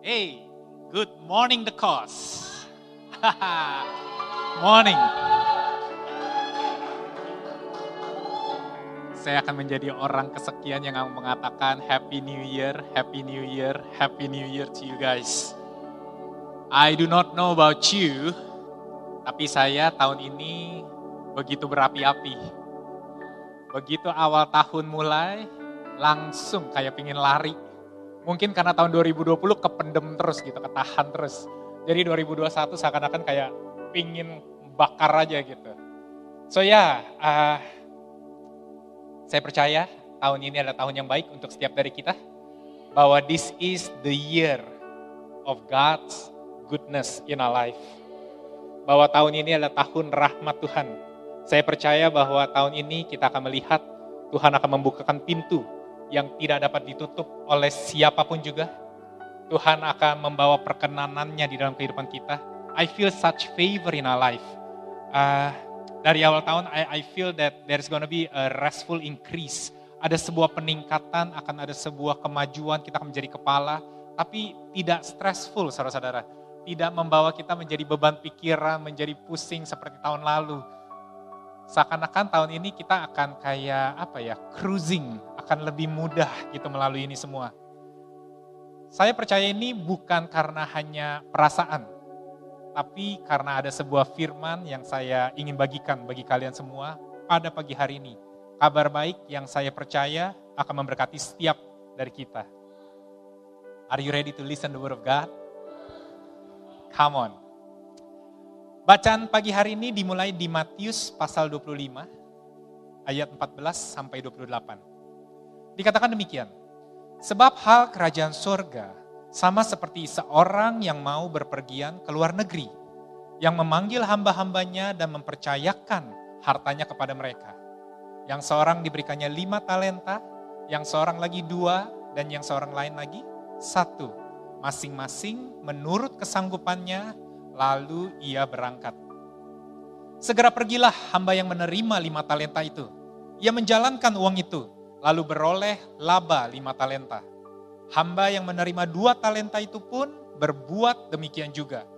Hey, good morning The Cause. Morning. Saya akan menjadi orang kesekian yang mengatakan Happy New Year, Happy New Year, Happy New Year to you guys. I do not know about you, tapi saya tahun ini begitu berapi-api. Begitu awal tahun mulai, langsung kayak pingin lari. Mungkin karena tahun 2020 kependem terus gitu, ketahan terus. Jadi 2021 seakan-akan kayak pingin bakar aja gitu. So ya, saya percaya tahun ini adalah tahun yang baik untuk setiap dari kita. Bahwa this is the year of God's goodness in our life. Bahwa tahun ini adalah tahun rahmat Tuhan. Saya percaya bahwa tahun ini kita akan melihat Tuhan akan membukakan pintu yang tidak dapat ditutup oleh siapapun juga. Tuhan akan membawa perkenanannya di dalam kehidupan kita. I feel such favor in our life. Dari awal tahun, I feel that there's gonna be a restful increase. Ada sebuah peningkatan, akan ada sebuah kemajuan, kita akan menjadi kepala. Tapi tidak stressful, saudara-saudara. Tidak membawa kita menjadi beban pikiran, menjadi pusing seperti tahun lalu. Seakan-akan tahun ini kita akan kayak cruising. Akan lebih mudah gitu melalui ini semua. Saya percaya ini bukan karena hanya perasaan. Tapi karena ada sebuah firman yang saya ingin bagikan bagi kalian semua pada pagi hari ini. Kabar baik yang saya percaya akan memberkati setiap dari kita. Are you ready to listen the word of God? Come on. Bacaan pagi hari ini dimulai di Matius pasal 25 ayat 14 sampai 28. Dikatakan demikian. Sebab hal kerajaan surga sama seperti seorang yang mau berpergian ke luar negeri, yang memanggil hamba-hambanya dan mempercayakan hartanya kepada mereka. Yang seorang diberikannya 5 talenta, yang seorang lagi 2, dan yang seorang lain lagi 1. Masing-masing menurut kesanggupannya, lalu ia berangkat. Segera pergilah hamba yang menerima 5 talenta itu. Ia menjalankan uang itu, lalu beroleh laba 5 talenta. Hamba yang menerima 2 talenta itu pun berbuat demikian juga.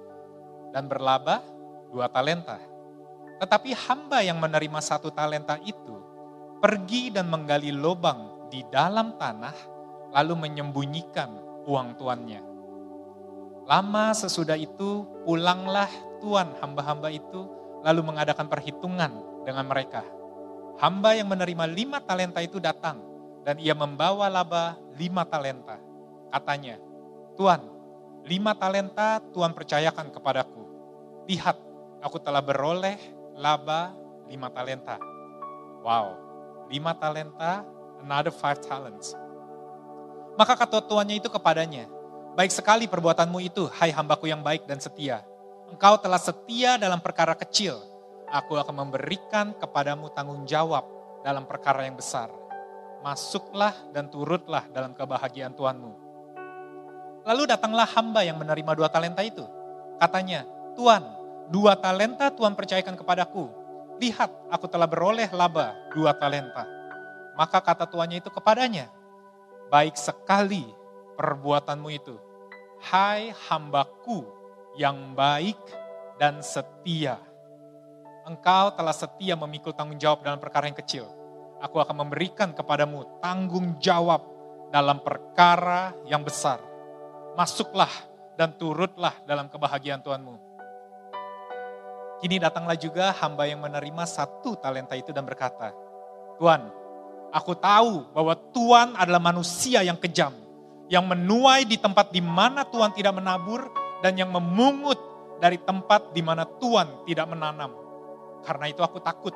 Dan berlaba 2 talenta. Tetapi hamba yang menerima 1 talenta itu pergi dan menggali lubang di dalam tanah lalu menyembunyikan uang tuannya. Lama sesudah itu pulanglah tuan hamba-hamba itu lalu mengadakan perhitungan dengan mereka. Hamba yang menerima 5 talenta itu datang. Dan ia membawa laba 5 talenta. Katanya, Tuan, 5 talenta Tuan percayakan kepadaku. Lihat, aku telah beroleh laba 5 talenta. Wow, 5 talenta, another 5 talents. Maka kata tuannya itu kepadanya, Baik sekali perbuatanmu itu, hai hambaku yang baik dan setia. Engkau telah setia dalam perkara kecil. Aku akan memberikan kepadamu tanggung jawab dalam perkara yang besar. Masuklah dan turutlah dalam kebahagiaan tuanmu. Lalu datanglah hamba yang menerima 2 talenta itu. Katanya, Tuan, 2 talenta Tuan percayakan kepadaku. Lihat, aku telah beroleh laba 2 talenta. Maka kata tuannya itu kepadanya, Baik sekali perbuatanmu itu. Hai hambaku yang baik dan setia. Engkau telah setia memikul tanggung jawab dalam perkara yang kecil. Aku akan memberikan kepadamu tanggung jawab dalam perkara yang besar. Masuklah dan turutlah dalam kebahagiaan Tuhanmu. Kini datanglah juga hamba yang menerima 1 talenta itu dan berkata, Tuan, aku tahu bahwa Tuan adalah manusia yang kejam, yang menuai di tempat di mana Tuan tidak menabur dan yang memungut dari tempat di mana Tuan tidak menanam. Karena itu aku takut.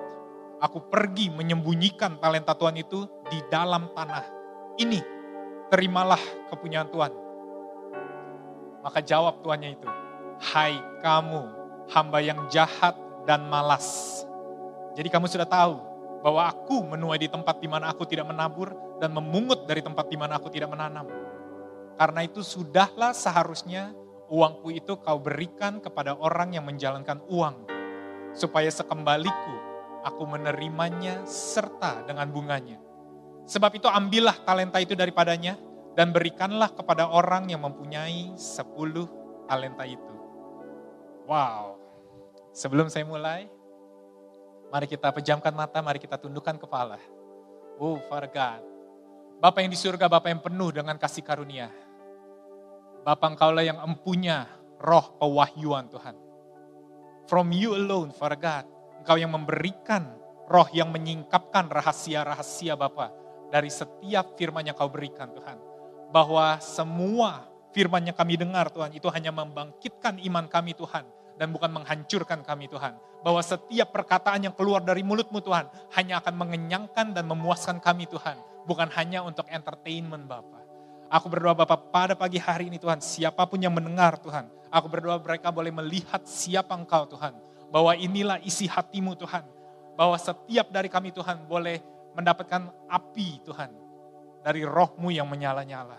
Aku pergi menyembunyikan talenta Tuhan itu di dalam tanah. Ini, terimalah kepunyaan Tuhan. Maka jawab tuannya itu, hai kamu hamba yang jahat dan malas. Jadi kamu sudah tahu bahwa aku menuai di tempat di mana aku tidak menabur dan memungut dari tempat di mana aku tidak menanam. Karena itu sudahlah seharusnya uangku itu kau berikan kepada orang yang menjalankan uang. Supaya sekembaliku aku menerimanya serta dengan bunganya. Sebab itu ambillah talenta itu daripadanya dan berikanlah kepada orang yang mempunyai 10 talenta itu. Wow, sebelum saya mulai, mari kita pejamkan mata, mari kita tundukkan kepala. Oh, Father God, Bapa yang di surga, Bapa yang penuh dengan kasih karunia. Bapa Engkaulah yang empunya roh pewahyuan Tuhan. From you alone, Father God, Engkau yang memberikan roh yang menyingkapkan rahasia-rahasia Bapa dari setiap firman yang Kau berikan Tuhan. Bahwa semua firman yang kami dengar Tuhan itu hanya membangkitkan iman kami Tuhan. Dan bukan menghancurkan kami Tuhan. Bahwa setiap perkataan yang keluar dari mulut-Mu Tuhan hanya akan mengenyangkan dan memuaskan kami Tuhan. Bukan hanya untuk entertainment Bapa. Aku berdoa Bapa pada pagi hari ini Tuhan, siapapun yang mendengar Tuhan. Aku berdoa mereka boleh melihat siapa Engkau Tuhan. Bahwa inilah isi hati-Mu Tuhan. Bahwa setiap dari kami Tuhan boleh mendapatkan api Tuhan. Dari roh-Mu yang menyala-nyala.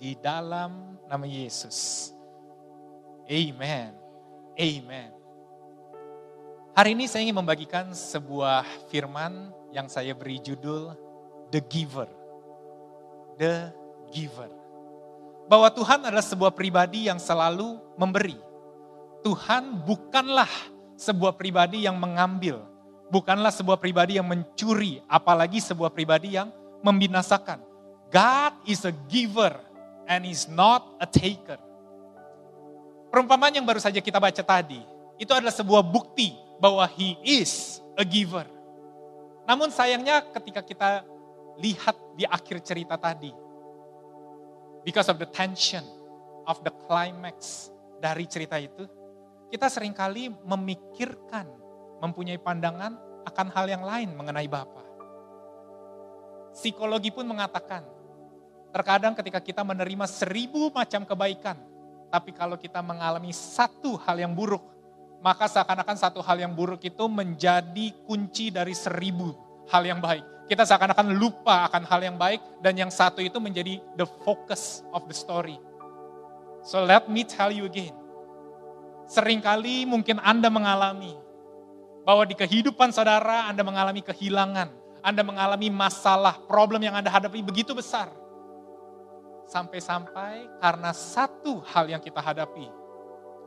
Di dalam nama Yesus. Amen. Amen. Hari ini saya ingin membagikan sebuah firman yang saya beri judul The Giver. The Giver. Bahwa Tuhan adalah sebuah pribadi yang selalu memberi. Tuhan bukanlah sebuah pribadi yang mengambil. Bukanlah sebuah pribadi yang mencuri. Apalagi sebuah pribadi yang membinasakan. God is a giver and is not a taker. Perumpamaan yang baru saja kita baca tadi, itu adalah sebuah bukti bahwa he is a giver. Namun sayangnya ketika kita lihat di akhir cerita tadi, because of the tension of the climax dari cerita itu, kita seringkali memikirkan, mempunyai pandangan akan hal yang lain mengenai Bapa. Psikologi pun mengatakan, terkadang ketika kita menerima 1000 macam kebaikan, tapi kalau kita mengalami satu hal yang buruk, maka seakan-akan satu hal yang buruk itu menjadi kunci dari 1000 hal yang baik. Kita seakan-akan lupa akan hal yang baik, dan yang satu itu menjadi the focus of the story. So let me tell you again. Seringkali mungkin Anda mengalami bahwa di kehidupan saudara Anda mengalami kehilangan, Anda mengalami masalah, problem yang Anda hadapi begitu besar. Sampai-sampai karena satu hal yang kita hadapi,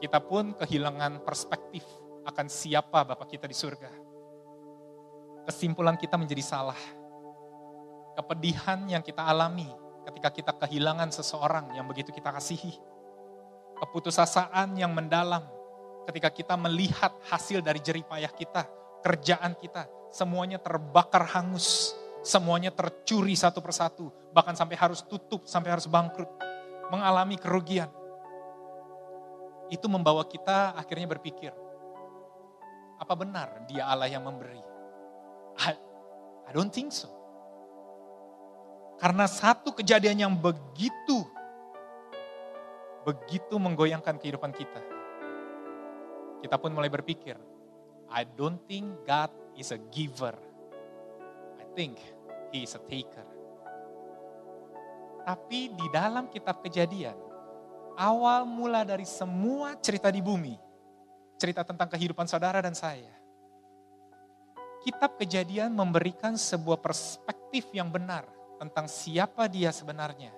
kita pun kehilangan perspektif akan siapa Bapa kita di surga. Kesimpulan kita menjadi salah. Kepedihan yang kita alami ketika kita kehilangan seseorang yang begitu kita kasihi. Keputusasaan yang mendalam ketika kita melihat hasil dari jeripayah kita, kerjaan kita, semuanya terbakar hangus. Semuanya tercuri satu persatu, bahkan sampai harus tutup, sampai harus bangkrut, mengalami kerugian. Itu membawa kita akhirnya berpikir, apa benar Dia Allah yang memberi? I don't think so. Karena satu kejadian yang begitu menggoyangkan kehidupan kita. Kita pun mulai berpikir, I don't think God is a giver. Think he is a taker. Tapi di dalam kitab Kejadian, awal mula dari semua cerita di bumi, cerita tentang kehidupan saudara dan saya, kitab Kejadian memberikan sebuah perspektif yang benar tentang siapa Dia sebenarnya.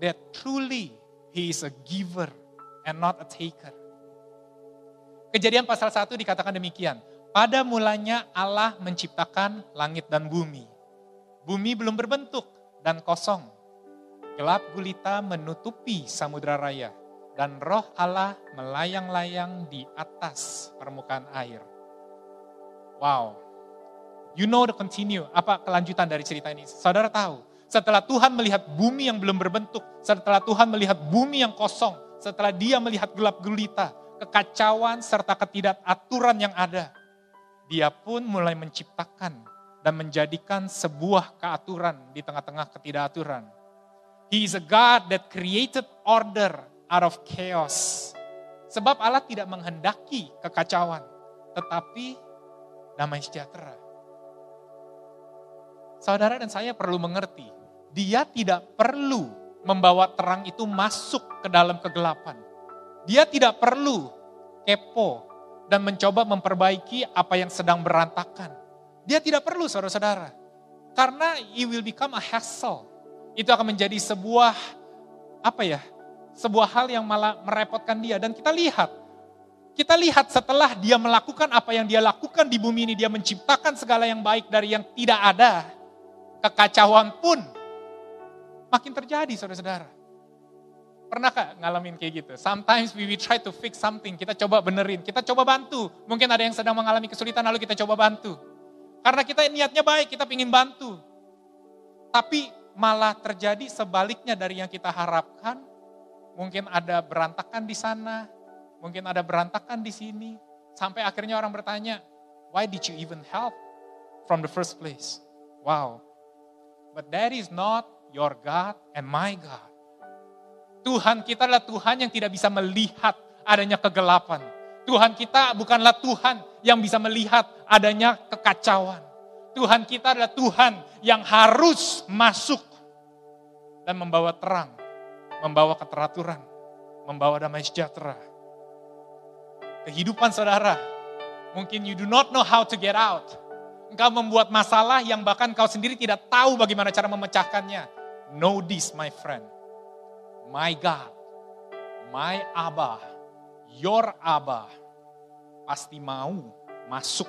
That truly he is a giver and not a taker. Kejadian pasal 1 dikatakan demikian. Pada mulanya Allah menciptakan langit dan bumi. Bumi belum berbentuk dan kosong. Gelap gulita menutupi samudra raya. Dan roh Allah melayang-layang di atas permukaan air. Wow. You know the continue. Apa kelanjutan dari cerita ini? Saudara tahu. Setelah Tuhan melihat bumi yang belum berbentuk. Setelah Tuhan melihat bumi yang kosong. Setelah Dia melihat gelap gulita. Kekacauan serta ketidakaturan yang ada. Dia pun mulai menciptakan dan menjadikan sebuah keaturan di tengah-tengah ketidakaturan. He is a God that created order out of chaos. Sebab Allah tidak menghendaki kekacauan, tetapi damai sejahtera. Saudara dan saya perlu mengerti, dia tidak perlu membawa terang itu masuk ke dalam kegelapan. Dia tidak perlu kepo dan mencoba memperbaiki apa yang sedang berantakan. Dia tidak perlu, saudara-saudara. Karena it will become a hassle. Itu akan menjadi sebuah sebuah hal yang malah merepotkan dia. Dan kita lihat setelah dia melakukan apa yang dia lakukan di bumi ini, dia menciptakan segala yang baik dari yang tidak ada, kekacauan pun makin terjadi, saudara-saudara. Pernahkah ngalamin kayak gitu? Sometimes we try to fix something, kita coba benerin, kita coba bantu. Mungkin ada yang sedang mengalami kesulitan, lalu kita coba bantu. Karena kita niatnya baik, kita ingin bantu. Tapi malah terjadi sebaliknya dari yang kita harapkan. Mungkin ada berantakan di sana, mungkin ada berantakan di sini. Sampai akhirnya orang bertanya, why did you even help from the first place? Wow. But that is not your God and my God. Tuhan kita adalah Tuhan yang tidak bisa melihat adanya kegelapan. Tuhan kita bukanlah Tuhan yang bisa melihat adanya kekacauan. Tuhan kita adalah Tuhan yang harus masuk dan membawa terang, membawa keteraturan, membawa damai sejahtera. Kehidupan saudara, mungkin you do not know how to get out. Engkau membuat masalah yang bahkan kau sendiri tidak tahu bagaimana cara memecahkannya. Know this my friend, my God, my Abba, your Abba, pasti mau masuk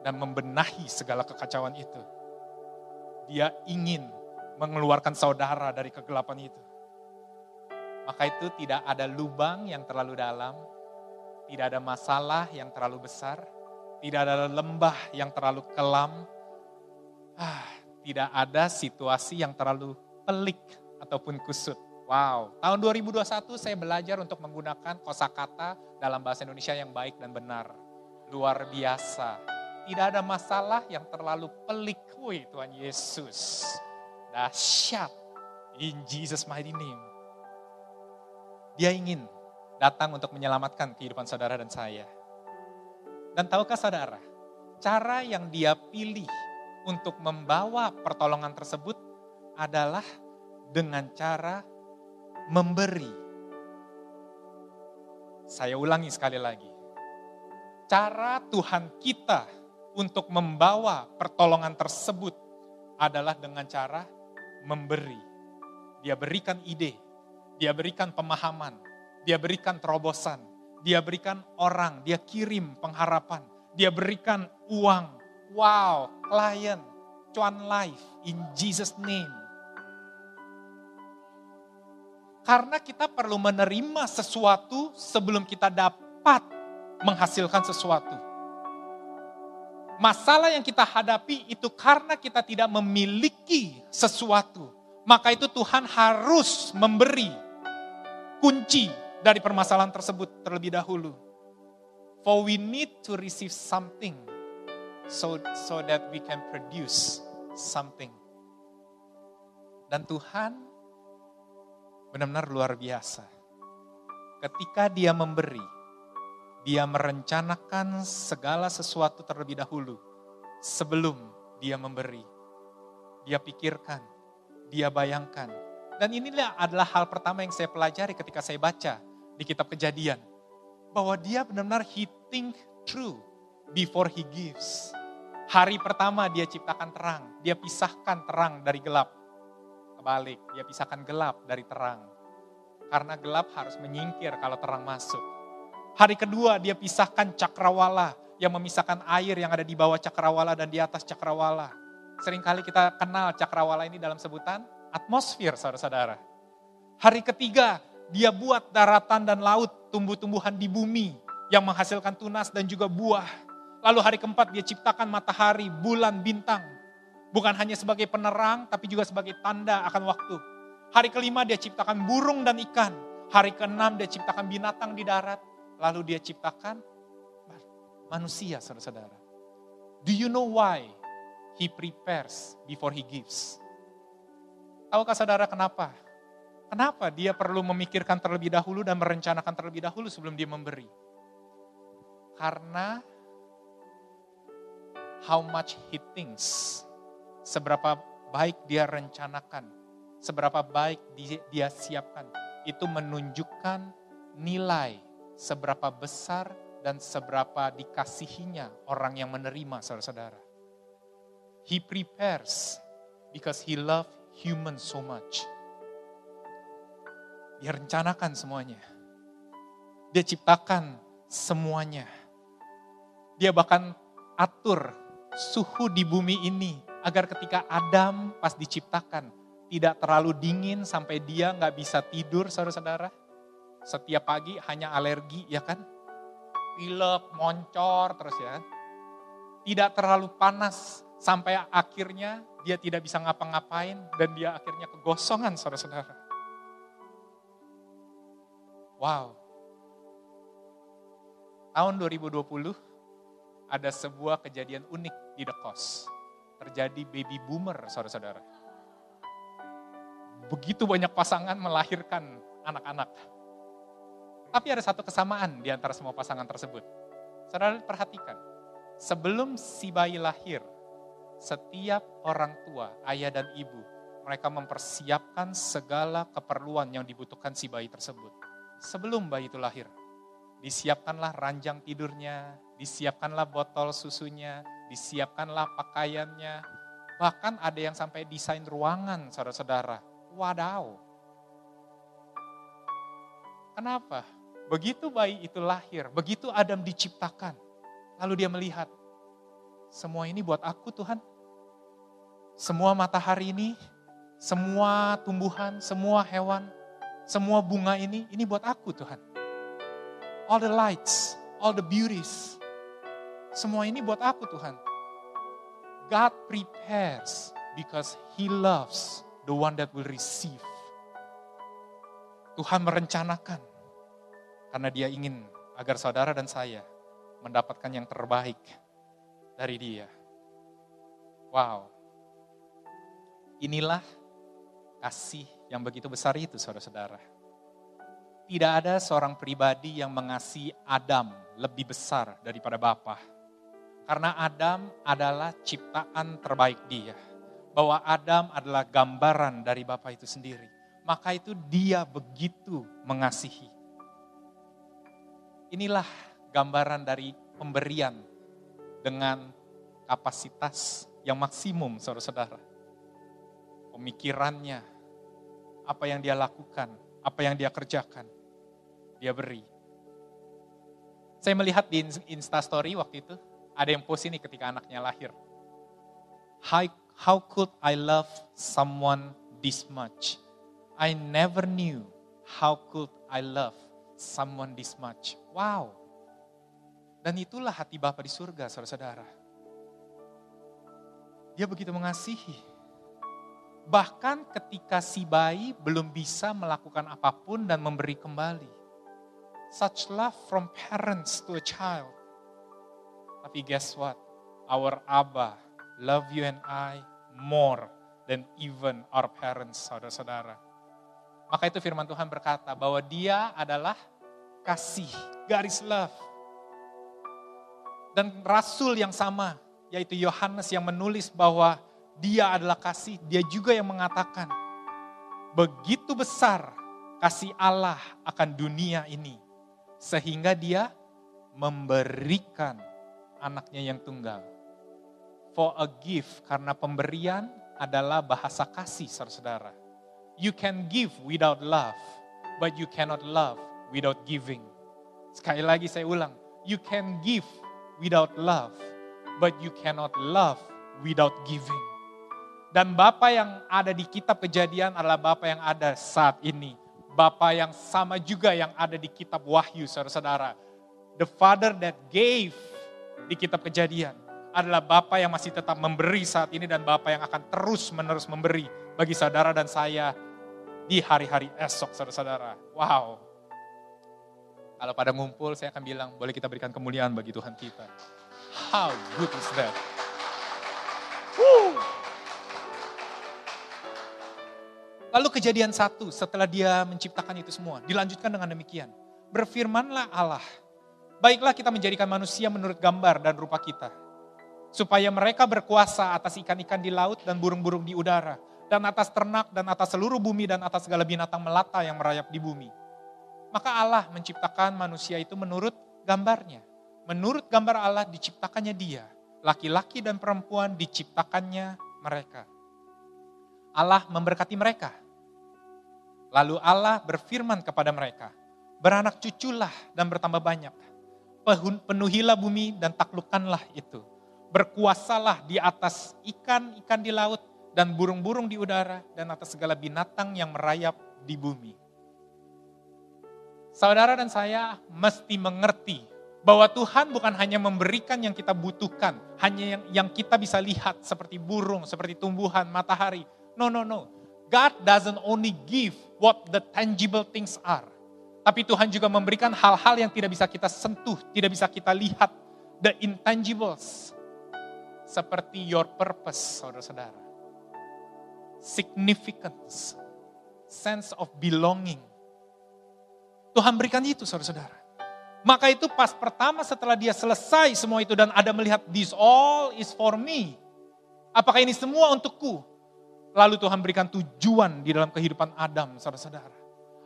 dan membenahi segala kekacauan itu. Dia ingin mengeluarkan saudara dari kegelapan itu. Maka itu tidak ada lubang yang terlalu dalam, tidak ada masalah yang terlalu besar, tidak ada lembah yang terlalu kelam, tidak ada situasi yang terlalu pelik ataupun kusut. Wow, tahun 2021 saya belajar untuk menggunakan kosakata dalam bahasa Indonesia yang baik dan benar. Luar biasa, tidak ada masalah yang terlalu pelik. Wih, Tuhan Yesus, dahsyat, in Jesus mighty name. Dia ingin datang untuk menyelamatkan kehidupan saudara dan saya. Dan tahukah saudara, cara yang dia pilih untuk membawa pertolongan tersebut adalah dengan cara memberi. Saya ulangi sekali lagi. Cara Tuhan kita untuk membawa pertolongan tersebut adalah dengan cara memberi. Dia berikan ide, dia berikan pemahaman. Dia berikan terobosan, dia berikan orang, dia kirim pengharapan, dia berikan uang. Wow, klien, cuan life in Jesus name. Karena kita perlu menerima sesuatu sebelum kita dapat menghasilkan sesuatu. Masalah yang kita hadapi itu karena kita tidak memiliki sesuatu. Maka itu Tuhan harus memberi kunci dari permasalahan tersebut terlebih dahulu. For we need to receive something so that we can produce something. Dan Tuhan benar-benar luar biasa. Ketika dia memberi, dia merencanakan segala sesuatu terlebih dahulu. Sebelum dia memberi, dia pikirkan, dia bayangkan. Dan inilah adalah hal pertama yang saya pelajari ketika saya baca di kitab Kejadian. Bahwa dia benar-benar he think through before he gives. Hari pertama dia ciptakan terang, dia pisahkan terang dari gelap. Kebalik, dia pisahkan gelap dari terang. Karena gelap harus menyingkir kalau terang masuk. Hari kedua dia pisahkan cakrawala yang memisahkan air yang ada di bawah cakrawala dan di atas cakrawala. Seringkali kita kenal cakrawala ini dalam sebutan atmosfer, saudara-saudara. Hari ketiga dia buat daratan dan laut, tumbuh-tumbuhan di bumi yang menghasilkan tunas dan juga buah. Lalu hari keempat dia ciptakan matahari, bulan, bintang. Bukan hanya sebagai penerang, tapi juga sebagai tanda akan waktu. Hari kelima dia ciptakan burung dan ikan. Hari keenam dia ciptakan binatang di darat. Lalu dia ciptakan manusia, saudara-saudara. Do you know why he prepares before he gives? Tahukah saudara kenapa? Kenapa dia perlu memikirkan terlebih dahulu dan merencanakan terlebih dahulu sebelum dia memberi? Karena how much he thinks, seberapa baik dia rencanakan, seberapa baik dia siapkan, itu menunjukkan nilai seberapa besar dan seberapa dikasihinya orang yang menerima, saudara-saudara. He prepares because he loves human so much. Dia rencanakan semuanya. Dia ciptakan semuanya. Dia bahkan atur suhu di bumi ini agar ketika Adam pas diciptakan tidak terlalu dingin sampai dia gak bisa tidur, saudara-saudara. Setiap pagi hanya alergi, ya kan? Pilek, moncor, terus ya. Tidak terlalu panas sampai akhirnya dia tidak bisa ngapa-ngapain dan dia akhirnya kegosongan, saudara-saudara. Wow. Tahun 2020 ada sebuah kejadian unik di The Cross. Terjadi baby boomer, saudara-saudara. Begitu banyak pasangan melahirkan anak-anak. Tapi ada satu kesamaan di antara semua pasangan tersebut. Saudara perhatikan, sebelum si bayi lahir, setiap orang tua, ayah dan ibu, mereka mempersiapkan segala keperluan yang dibutuhkan si bayi tersebut. Sebelum bayi itu lahir, disiapkanlah ranjang tidurnya, disiapkanlah botol susunya, disiapkanlah pakaiannya, bahkan ada yang sampai desain ruangan, saudara-saudara. Wadaw. Kenapa? Begitu bayi itu lahir, begitu Adam diciptakan, lalu dia melihat, semua ini buat aku Tuhan. Semua matahari ini, semua tumbuhan, semua hewan, semua bunga ini buat aku Tuhan. All the lights, all the beauties, semua ini buat aku Tuhan. God prepares because He loves the one that will receive. Tuhan merencanakan karena dia ingin agar saudara dan saya mendapatkan yang terbaik dari dia. Wow. Inilah kasih yang begitu besar itu, saudara-saudara. Tidak ada seorang pribadi yang mengasihi Adam lebih besar daripada Bapa. Karena Adam adalah ciptaan terbaik dia. Bahwa Adam adalah gambaran dari Bapa itu sendiri. Maka itu dia begitu mengasihi. Inilah gambaran dari pemberian dengan kapasitas yang maksimum, saudara-saudara. Pemikirannya, apa yang dia lakukan, apa yang dia kerjakan, dia beri. Saya melihat di Instastory waktu itu, ada yang post ini ketika anaknya lahir. How could I love someone this much? I never knew how could I love someone this much. Wow. Dan itulah hati Bapa di surga, saudara-saudara. Dia begitu mengasihi. Bahkan ketika si bayi belum bisa melakukan apapun dan memberi kembali. Such love from parents to a child. Tapi guess what? Our Abba love you and I more than even our parents, saudara-saudara. Maka itu firman Tuhan berkata bahwa dia adalah kasih, garis love. Dan rasul yang sama, yaitu Yohanes yang menulis bahwa dia adalah kasih, dia juga yang mengatakan, begitu besar kasih Allah akan dunia ini, sehingga dia memberikan anaknya yang tunggal. For a gift, karena pemberian adalah bahasa kasih, saudara-saudara. You can give without love, but you cannot love without giving. Sekali lagi saya ulang, you can give without love, but you cannot love without giving. Dan Bapa yang ada di kitab Kejadian adalah Bapa yang ada saat ini. Bapa yang sama juga yang ada di kitab Wahyu, saudara-saudara. The Father that gave di kitab Kejadian adalah Bapa yang masih tetap memberi saat ini dan Bapa yang akan terus-menerus memberi bagi saudara dan saya di hari-hari esok, saudara-saudara. Wow. Kalau pada ngumpul, saya akan bilang, boleh kita berikan kemuliaan bagi Tuhan kita. How good is that? Woo. Lalu Kejadian 1, setelah dia menciptakan itu semua, dilanjutkan dengan demikian. Berfirmanlah Allah, baiklah kita menjadikan manusia menurut gambar dan rupa kita. Supaya mereka berkuasa atas ikan-ikan di laut dan burung-burung di udara. Dan atas ternak dan atas seluruh bumi dan atas segala binatang melata yang merayap di bumi. Maka Allah menciptakan manusia itu menurut gambarnya. Menurut gambar Allah diciptakannya dia. Laki-laki dan perempuan diciptakannya mereka. Allah memberkati mereka. Lalu Allah berfirman kepada mereka, beranak cuculah dan bertambah banyak. Penuhilah bumi dan taklukkanlah itu. Berkuasalah di atas ikan-ikan di laut dan burung-burung di udara dan atas segala binatang yang merayap di bumi. Saudara dan saya mesti mengerti bahwa Tuhan bukan hanya memberikan yang kita butuhkan, hanya yang kita bisa lihat seperti burung, seperti tumbuhan, matahari. No. God doesn't only give what the tangible things are. Tapi Tuhan juga memberikan hal-hal yang tidak bisa kita sentuh, tidak bisa kita lihat. The intangibles. Seperti your purpose, saudara-saudara. Significance. Sense of belonging. Tuhan berikan itu, saudara-saudara. Maka itu pas pertama setelah dia selesai semua itu dan Adam melihat, this all is for me. Apakah ini semua untukku? Lalu Tuhan berikan tujuan di dalam kehidupan Adam, saudara-saudara.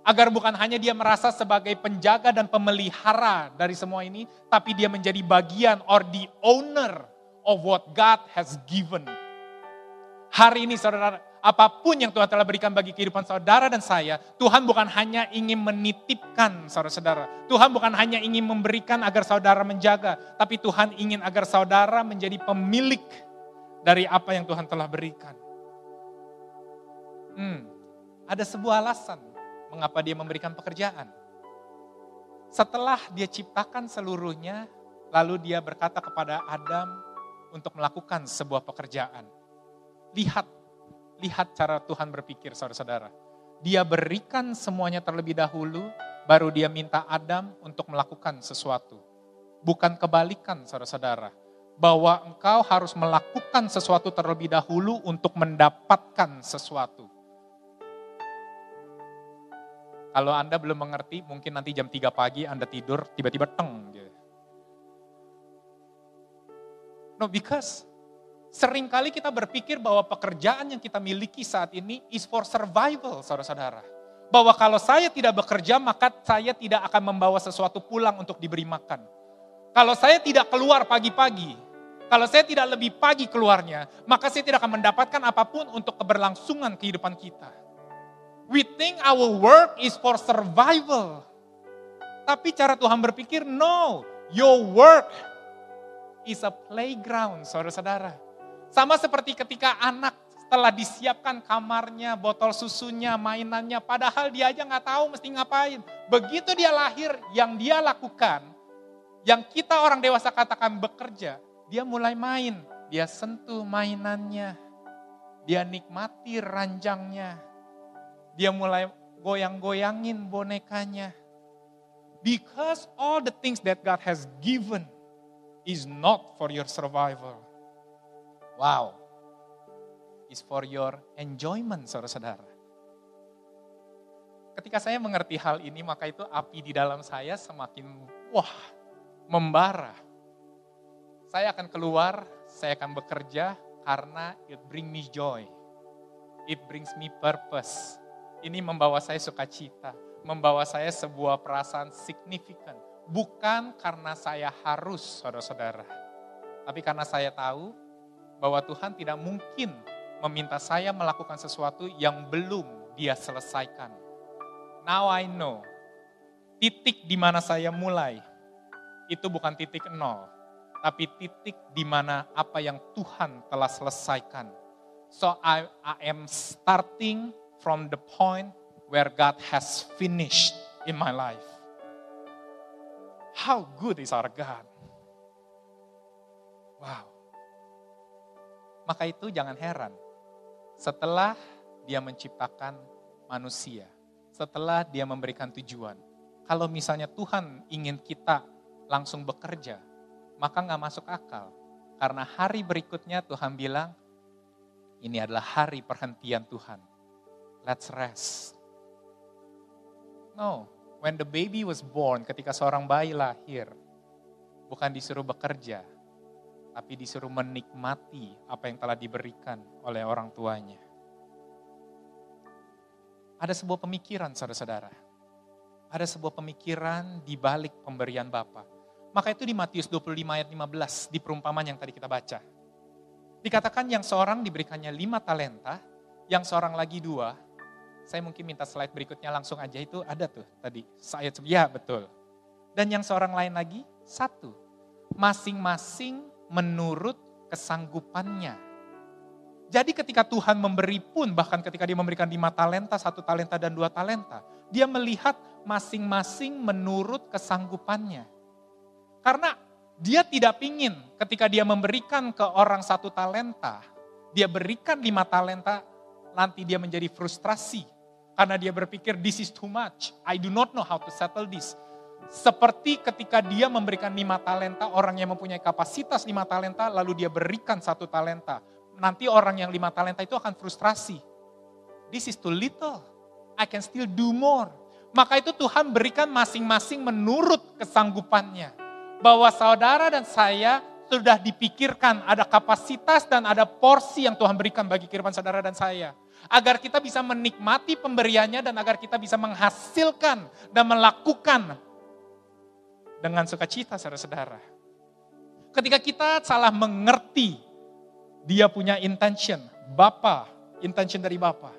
Agar bukan hanya dia merasa sebagai penjaga dan pemelihara dari semua ini, tapi dia menjadi bagian or the owner of what God has given. Hari ini saudara, apapun yang Tuhan telah berikan bagi kehidupan saudara dan saya, Tuhan bukan hanya ingin menitipkan saudara-saudara. Tuhan bukan hanya ingin memberikan agar saudara menjaga, tapi Tuhan ingin agar saudara menjadi pemilik dari apa yang Tuhan telah berikan. Ada sebuah alasan mengapa dia memberikan pekerjaan. Setelah dia ciptakan seluruhnya, lalu dia berkata kepada Adam, untuk melakukan sebuah pekerjaan. Lihat cara Tuhan berpikir saudara-saudara. Dia berikan semuanya terlebih dahulu, baru dia minta Adam untuk melakukan sesuatu. Bukan kebalikan saudara-saudara, bahwa engkau harus melakukan sesuatu terlebih dahulu untuk mendapatkan sesuatu. Kalau Anda belum mengerti, mungkin nanti jam 3 pagi Anda tidur, tiba-tiba teng gitu. No, because seringkali kita berpikir bahwa pekerjaan yang kita miliki saat ini is for survival, saudara-saudara. Bahwa kalau saya tidak bekerja, maka saya tidak akan membawa sesuatu pulang untuk diberi makan. Kalau saya tidak keluar pagi-pagi, kalau saya tidak lebih pagi keluarnya, maka saya tidak akan mendapatkan apapun untuk keberlangsungan kehidupan kita. We think our work is for survival. Tapi cara Tuhan berpikir, no, your work is a playground, saudara-saudara. Sama seperti ketika anak setelah disiapkan kamarnya, botol susunya, mainannya, padahal dia aja gak tahu mesti ngapain. Begitu dia lahir, yang dia lakukan, yang kita orang dewasa katakan bekerja, dia mulai main, dia sentuh mainannya, dia nikmati ranjangnya, dia mulai goyang-goyangin bonekanya. Because all the things that God has given is not for your survival. Wow. It's for your enjoyment, saudara-saudara. Ketika saya mengerti hal ini, maka itu api di dalam saya semakin membara. Saya akan keluar, saya akan bekerja karena it brings me joy. It brings me purpose. Ini membawa saya sukacita, membawa saya sebuah perasaan signifikan. Bukan karena saya harus, saudara-saudara. Tapi karena saya tahu bahwa Tuhan tidak mungkin meminta saya melakukan sesuatu yang belum dia selesaikan. Now I know. Titik di mana saya mulai, itu bukan titik nol. Tapi titik di mana apa yang Tuhan telah selesaikan. So I am starting from the point where God has finished in my life. How good is our God? Wow. Maka itu jangan heran. Setelah dia menciptakan manusia, setelah dia memberikan tujuan, kalau misalnya Tuhan ingin kita langsung bekerja, maka gak masuk akal. Karena hari berikutnya Tuhan bilang, ini adalah hari perhentian Tuhan. let's rest. No, when the baby was born, ketika seorang bayi lahir, bukan disuruh bekerja, tapi disuruh menikmati apa yang telah diberikan oleh orang tuanya. Ada sebuah pemikiran, saudara-saudara. Ada sebuah pemikiran di balik pemberian Bapa. Maka itu di Matius 25 ayat 15, di perumpamaan yang tadi kita baca. Dikatakan yang seorang diberikannya 5 talenta, yang seorang lagi 2. Saya mungkin minta slide berikutnya langsung aja, itu ada tuh tadi. Ya betul. Dan yang seorang lain lagi 1. Masing-masing menurut kesanggupannya. Jadi ketika Tuhan memberi pun, bahkan ketika dia memberikan 5 talenta, 1 talenta dan 2 talenta. Dia melihat masing-masing menurut kesanggupannya. Karena dia tidak pingin ketika dia memberikan ke orang 1 talenta, dia berikan 5 talenta, nanti dia menjadi frustrasi. Karena dia berpikir, this is too much, I do not know how to settle this. Seperti ketika dia memberikan 5 talenta, orang yang mempunyai kapasitas 5 talenta, lalu dia berikan 1 talenta. Nanti orang yang 5 talenta itu akan frustrasi. This is too little, I can still do more. Maka itu Tuhan berikan masing-masing menurut kesanggupannya. Bahwa saudara dan saya sudah dipikirkan ada kapasitas dan ada porsi yang Tuhan berikan bagi kehidupan saudara dan saya. Agar kita bisa menikmati pemberiannya dan agar kita bisa menghasilkan dan melakukan dengan sukacita, saudara-saudara. Ketika kita salah mengerti dia punya intention, Bapa, intention dari Bapa,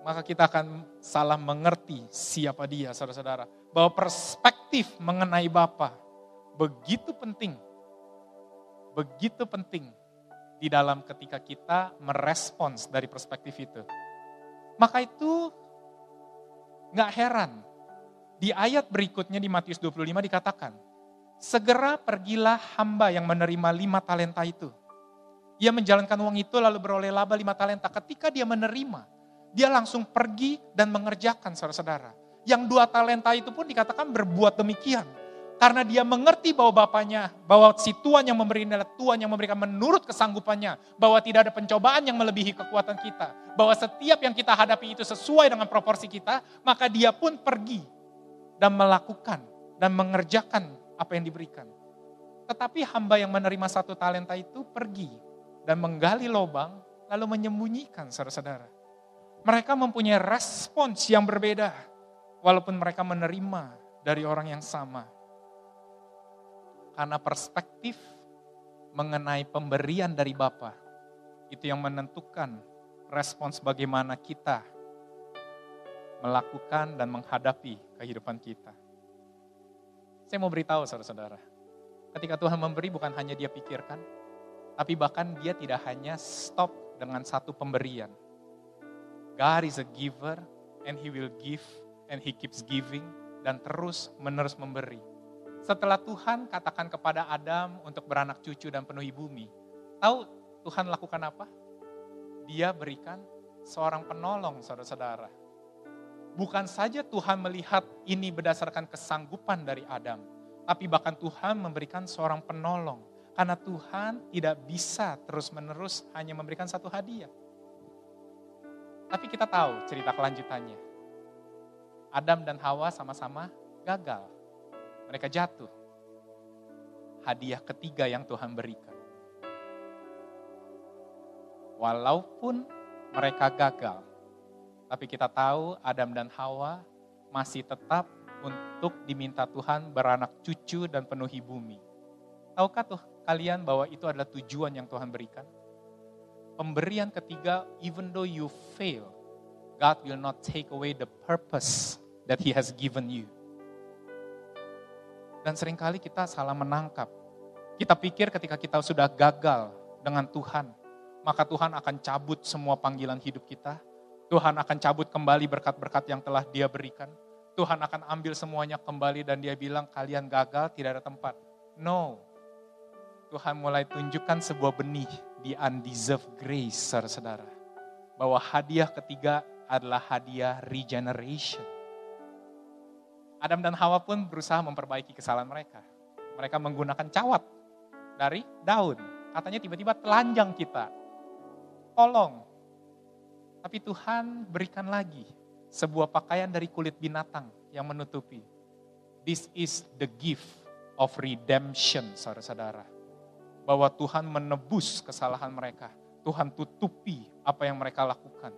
maka kita akan salah mengerti siapa dia, saudara-saudara. Bahwa perspektif mengenai Bapa begitu penting di dalam ketika kita merespons dari perspektif itu. Maka itu gak heran, di ayat berikutnya di Matius 25 dikatakan, segera pergilah hamba yang menerima 5 talenta itu. Ia menjalankan uang itu lalu beroleh laba 5 talenta. Ketika dia menerima, dia langsung pergi dan mengerjakan, saudara-saudara. Yang 2 talenta itu pun dikatakan berbuat demikian. Karena dia mengerti bahwa bapaknya, bahwa si Tuhan yang memberi adalah Tuhan yang memberikan menurut kesanggupannya. Bahwa tidak ada pencobaan yang melebihi kekuatan kita. Bahwa setiap yang kita hadapi itu sesuai dengan proporsi kita. Maka dia pun pergi dan melakukan dan mengerjakan apa yang diberikan. Tetapi hamba yang menerima 1 talenta itu pergi dan menggali lubang lalu menyembunyikan, saudara-saudara. Mereka mempunyai respons yang berbeda walaupun mereka menerima dari orang yang sama. Karena perspektif mengenai pemberian dari Bapa itu yang menentukan respons bagaimana kita melakukan dan menghadapi kehidupan kita. Saya mau beritahu, saudara-saudara, ketika Tuhan memberi bukan hanya dia pikirkan, tapi bahkan dia tidak hanya stop dengan satu pemberian. God is a giver and he will give and he keeps giving dan terus menerus memberi. Setelah Tuhan katakan kepada Adam untuk beranak cucu dan penuhi bumi, tahu Tuhan lakukan apa? Dia berikan seorang penolong, saudara-saudara. Bukan saja Tuhan melihat ini berdasarkan kesanggupan dari Adam, tapi bahkan Tuhan memberikan seorang penolong. Karena Tuhan tidak bisa terus-menerus hanya memberikan satu hadiah. Tapi kita tahu cerita kelanjutannya. Adam dan Hawa sama-sama gagal. Mereka jatuh. Hadiah ketiga yang Tuhan berikan. Walaupun mereka gagal, tapi kita tahu Adam dan Hawa masih tetap untuk diminta Tuhan beranak cucu dan penuhi bumi. Tahukah tuh kalian bahwa itu adalah tujuan yang Tuhan berikan? Pemberian ketiga, even though you fail, God will not take away the purpose that He has given you. Dan seringkali kita salah menangkap. Kita pikir ketika kita sudah gagal dengan Tuhan, maka Tuhan akan cabut semua panggilan hidup kita. Tuhan akan cabut kembali berkat-berkat yang telah dia berikan. Tuhan akan ambil semuanya kembali dan dia bilang, kalian gagal, tidak ada tempat. No. Tuhan mulai tunjukkan sebuah benih di undeserved grace, saudara-saudara. Bahwa hadiah ketiga adalah hadiah regeneration. Adam dan Hawa pun berusaha memperbaiki kesalahan mereka. Mereka menggunakan cawat dari daun. Katanya tiba-tiba telanjang kita. Tolong. Tapi Tuhan berikan lagi sebuah pakaian dari kulit binatang yang menutupi. This is the gift of redemption, saudara-saudara. Bahwa Tuhan menebus kesalahan mereka. Tuhan tutupi apa yang mereka lakukan.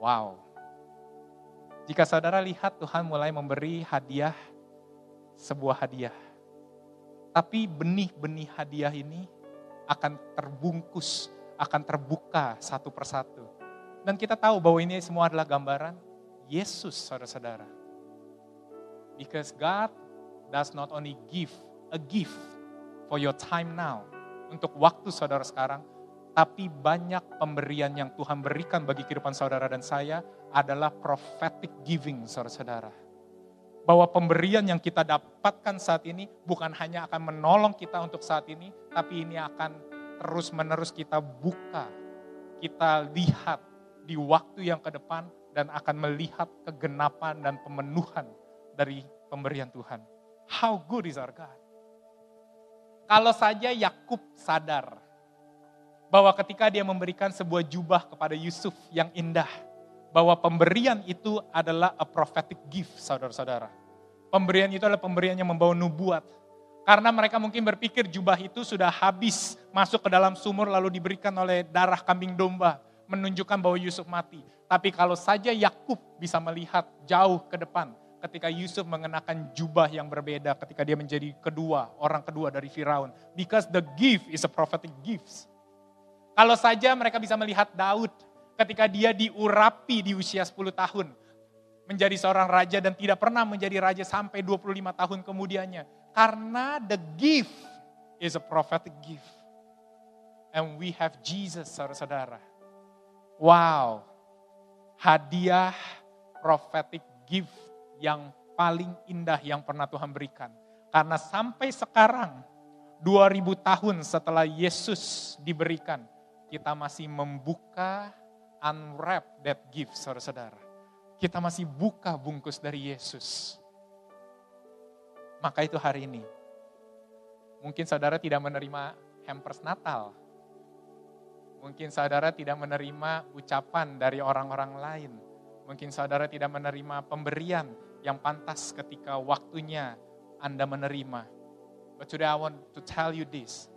Wow. Jika saudara lihat, Tuhan mulai memberi hadiah, sebuah hadiah. Tapi benih-benih hadiah ini akan terbungkus, akan terbuka satu persatu. Dan kita tahu bahwa ini semua adalah gambaran Yesus, saudara-saudara. Because God does not only give a gift for your time now, untuk waktu saudara sekarang, tapi banyak pemberian yang Tuhan berikan bagi kehidupan saudara dan saya adalah prophetic giving, saudara-saudara. Bahwa pemberian yang kita dapatkan saat ini bukan hanya akan menolong kita untuk saat ini, tapi ini akan terus-menerus kita buka, kita lihat di waktu yang ke depan dan akan melihat kegenapan dan pemenuhan dari pemberian Tuhan. How good is our God? Kalau saja Yakub sadar bahwa ketika dia memberikan sebuah jubah kepada Yusuf yang indah, bahwa pemberian itu adalah a prophetic gift, saudara-saudara. Pemberian itu adalah pemberian yang membawa nubuat. Karena mereka mungkin berpikir jubah itu sudah habis, masuk ke dalam sumur lalu diberikan oleh darah kambing domba, menunjukkan bahwa Yusuf mati. Tapi kalau saja Yakub bisa melihat jauh ke depan ketika Yusuf mengenakan jubah yang berbeda ketika dia menjadi orang kedua dari Firaun. Because the gift is a prophetic gift. Kalau saja mereka bisa melihat Daud ketika dia diurapi di usia 10 tahun. Menjadi seorang raja dan tidak pernah menjadi raja sampai 25 tahun kemudiannya. Karena the gift is a prophetic gift. And we have Jesus, saudara-saudara. Wow, hadiah prophetic gift yang paling indah yang pernah Tuhan berikan. Karena sampai sekarang, 2000 tahun setelah Yesus diberikan, kita masih membuka, unwrap that gift, saudara-saudara. Kita masih buka bungkus dari Yesus. Maka itu hari ini. Mungkin saudara tidak menerima hampers Natal. Mungkin saudara tidak menerima ucapan dari orang-orang lain. Mungkin saudara tidak menerima pemberian yang pantas ketika waktunya Anda menerima. But today I want to tell you this.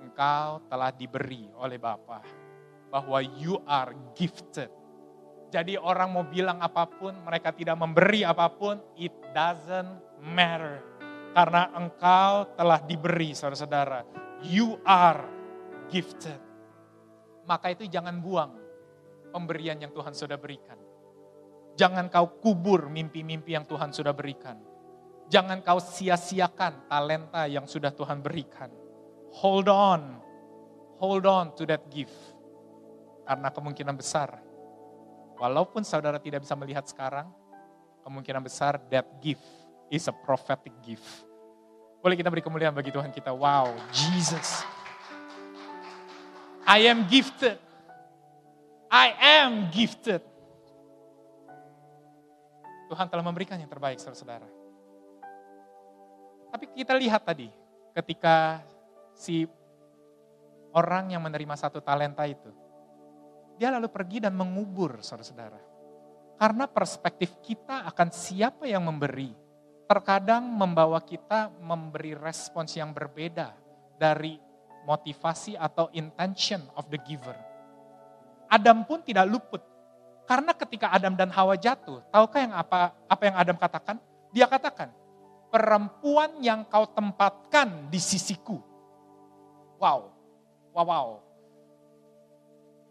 Engkau telah diberi oleh Bapa bahwa you are gifted. Jadi orang mau bilang apapun, mereka tidak memberi apapun, it doesn't matter. Karena engkau telah diberi, saudara-saudara. You are gifted. Maka itu jangan buang pemberian yang Tuhan sudah berikan. Jangan kau kubur mimpi-mimpi yang Tuhan sudah berikan. Jangan kau sia-siakan talenta yang sudah Tuhan berikan. Hold on to that gift. Karena kemungkinan besar, walaupun saudara tidak bisa melihat sekarang, kemungkinan besar that gift is a prophetic gift. Boleh kita beri kemuliaan bagi Tuhan kita. Wow, Jesus. I am gifted. I am gifted. Tuhan telah memberikan yang terbaik, saudara-saudara. Tapi kita lihat tadi, ketika si orang yang menerima 1 talenta itu, dia lalu pergi dan mengubur, saudara-saudara. Karena perspektif kita akan siapa yang memberi, terkadang membawa kita memberi respons yang berbeda dari motivasi atau intention of the giver. Adam pun tidak luput. Karena ketika Adam dan Hawa jatuh, tahukah yang apa yang Adam katakan? Dia katakan, perempuan yang kau tempatkan di sisiku. Wow.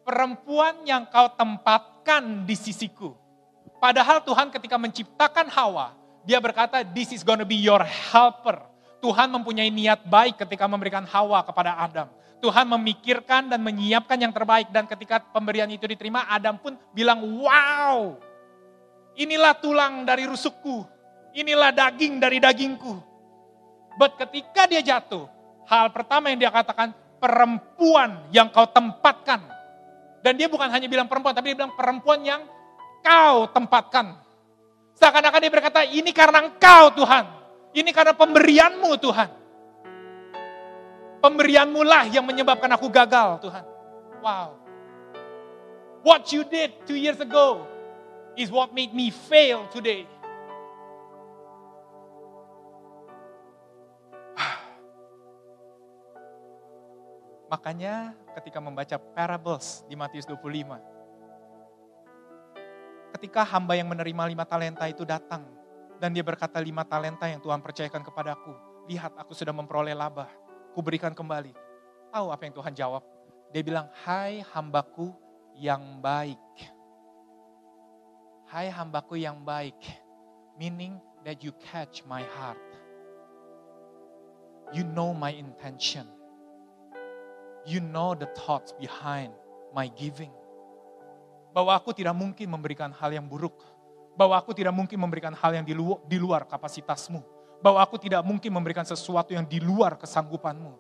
Perempuan yang kau tempatkan di sisiku. Padahal Tuhan ketika menciptakan Hawa, dia berkata, this is gonna be your helper. Tuhan mempunyai niat baik ketika memberikan Hawa kepada Adam. Tuhan memikirkan dan menyiapkan yang terbaik. Dan ketika pemberian itu diterima, Adam pun bilang, wow, inilah tulang dari rusukku. Inilah daging dari dagingku. But ketika dia jatuh, hal pertama yang dia katakan, perempuan yang kau tempatkan. Dan dia bukan hanya bilang perempuan, tapi dia bilang perempuan yang kau tempatkan. Seakan-akan dia berkata, ini karena engkau Tuhan. Ini karena pemberianmu Tuhan. Pemberianmu lah yang menyebabkan aku gagal Tuhan. Wow. What you did 2 years ago is what made me fail today. Makanya ketika membaca parables di Matius 25, ketika hamba yang menerima 5 talenta itu datang, dan dia berkata, 5 talenta yang Tuhan percayakan kepadaku, lihat aku sudah memperoleh laba, kuberikan kembali. Tahu apa yang Tuhan jawab? Dia bilang, hai hambaku yang baik. Hai hambaku yang baik, meaning that you catch my heart. You know my intention. You know the thoughts behind my giving. Bahwa aku tidak mungkin memberikan hal yang buruk. Bahwa aku tidak mungkin memberikan hal yang di luar kapasitasmu. Bahwa aku tidak mungkin memberikan sesuatu yang di luar kesanggupanmu.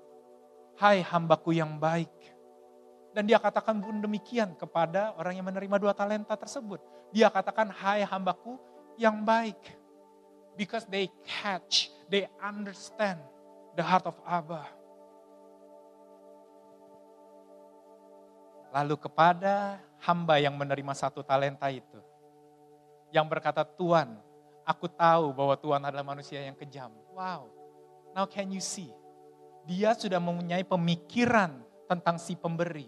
Hai hambaku yang baik. Dan dia katakan pun demikian kepada orang yang menerima 2 talenta tersebut. Dia katakan, hai hambaku yang baik. Because they catch, they understand the heart of Abba. Lalu kepada hamba yang menerima 1 talenta itu, yang berkata, Tuhan, aku tahu bahwa Tuhan adalah manusia yang kejam. Wow, now can you see? Dia sudah mempunyai pemikiran tentang si pemberi.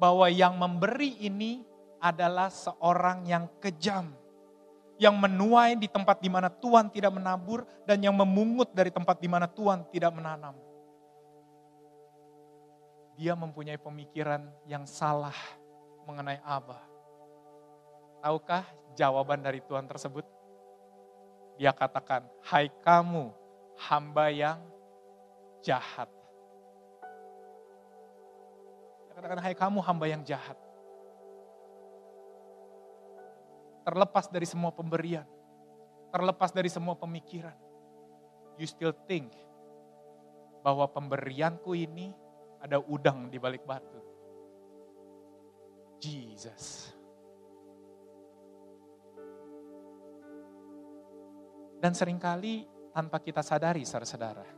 Bahwa yang memberi ini adalah seorang yang kejam. Yang menuai di tempat di mana Tuhan tidak menabur, dan yang memungut dari tempat di mana Tuhan tidak menanam. Dia mempunyai pemikiran yang salah mengenai Abah. Tahukah jawaban dari Tuhan tersebut? Dia katakan, hai kamu hamba yang jahat. Dia katakan, hai kamu hamba yang jahat. Terlepas dari semua pemberian, terlepas dari semua pemikiran, you still think bahwa pemberianku ini ada udang di balik batu. Jesus. Dan seringkali tanpa kita sadari, saudara-saudara,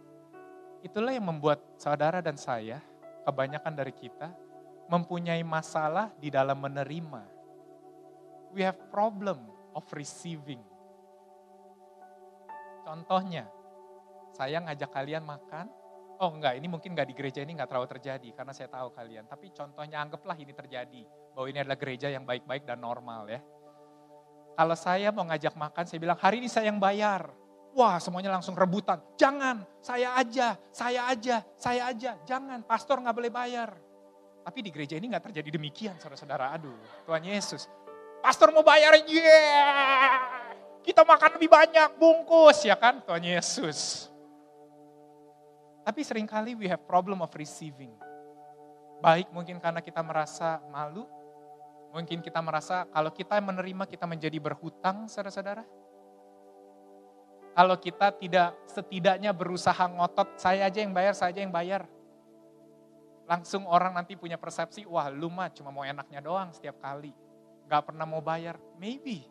itulah yang membuat saudara dan saya, kebanyakan dari kita, mempunyai masalah di dalam menerima. We have problem of receiving. Contohnya, saya ngajak kalian makan. Oh enggak, ini mungkin enggak di gereja ini enggak terlalu terjadi karena saya tahu kalian. Tapi contohnya anggaplah ini terjadi. Bahwa ini adalah gereja yang baik-baik dan normal ya. Kalau saya mau ngajak makan, saya bilang hari ini saya yang bayar. Wah semuanya langsung rebutan. Jangan, saya aja. Jangan, pastor enggak boleh bayar. Tapi di gereja ini enggak terjadi demikian saudara-saudara. Aduh, Tuhan Yesus. Pastor mau bayar, yeah! Kita makan lebih banyak, bungkus ya kan Tuhan Yesus. Tapi seringkali we have problem of receiving. Baik mungkin karena kita merasa malu. Mungkin kita merasa kalau kita menerima kita menjadi berhutang saudara-saudara. Kalau kita tidak setidaknya berusaha ngotot, saya aja yang bayar. Langsung orang nanti punya persepsi, wah lu mah cuma mau enaknya doang setiap kali. Gak pernah mau bayar, maybe.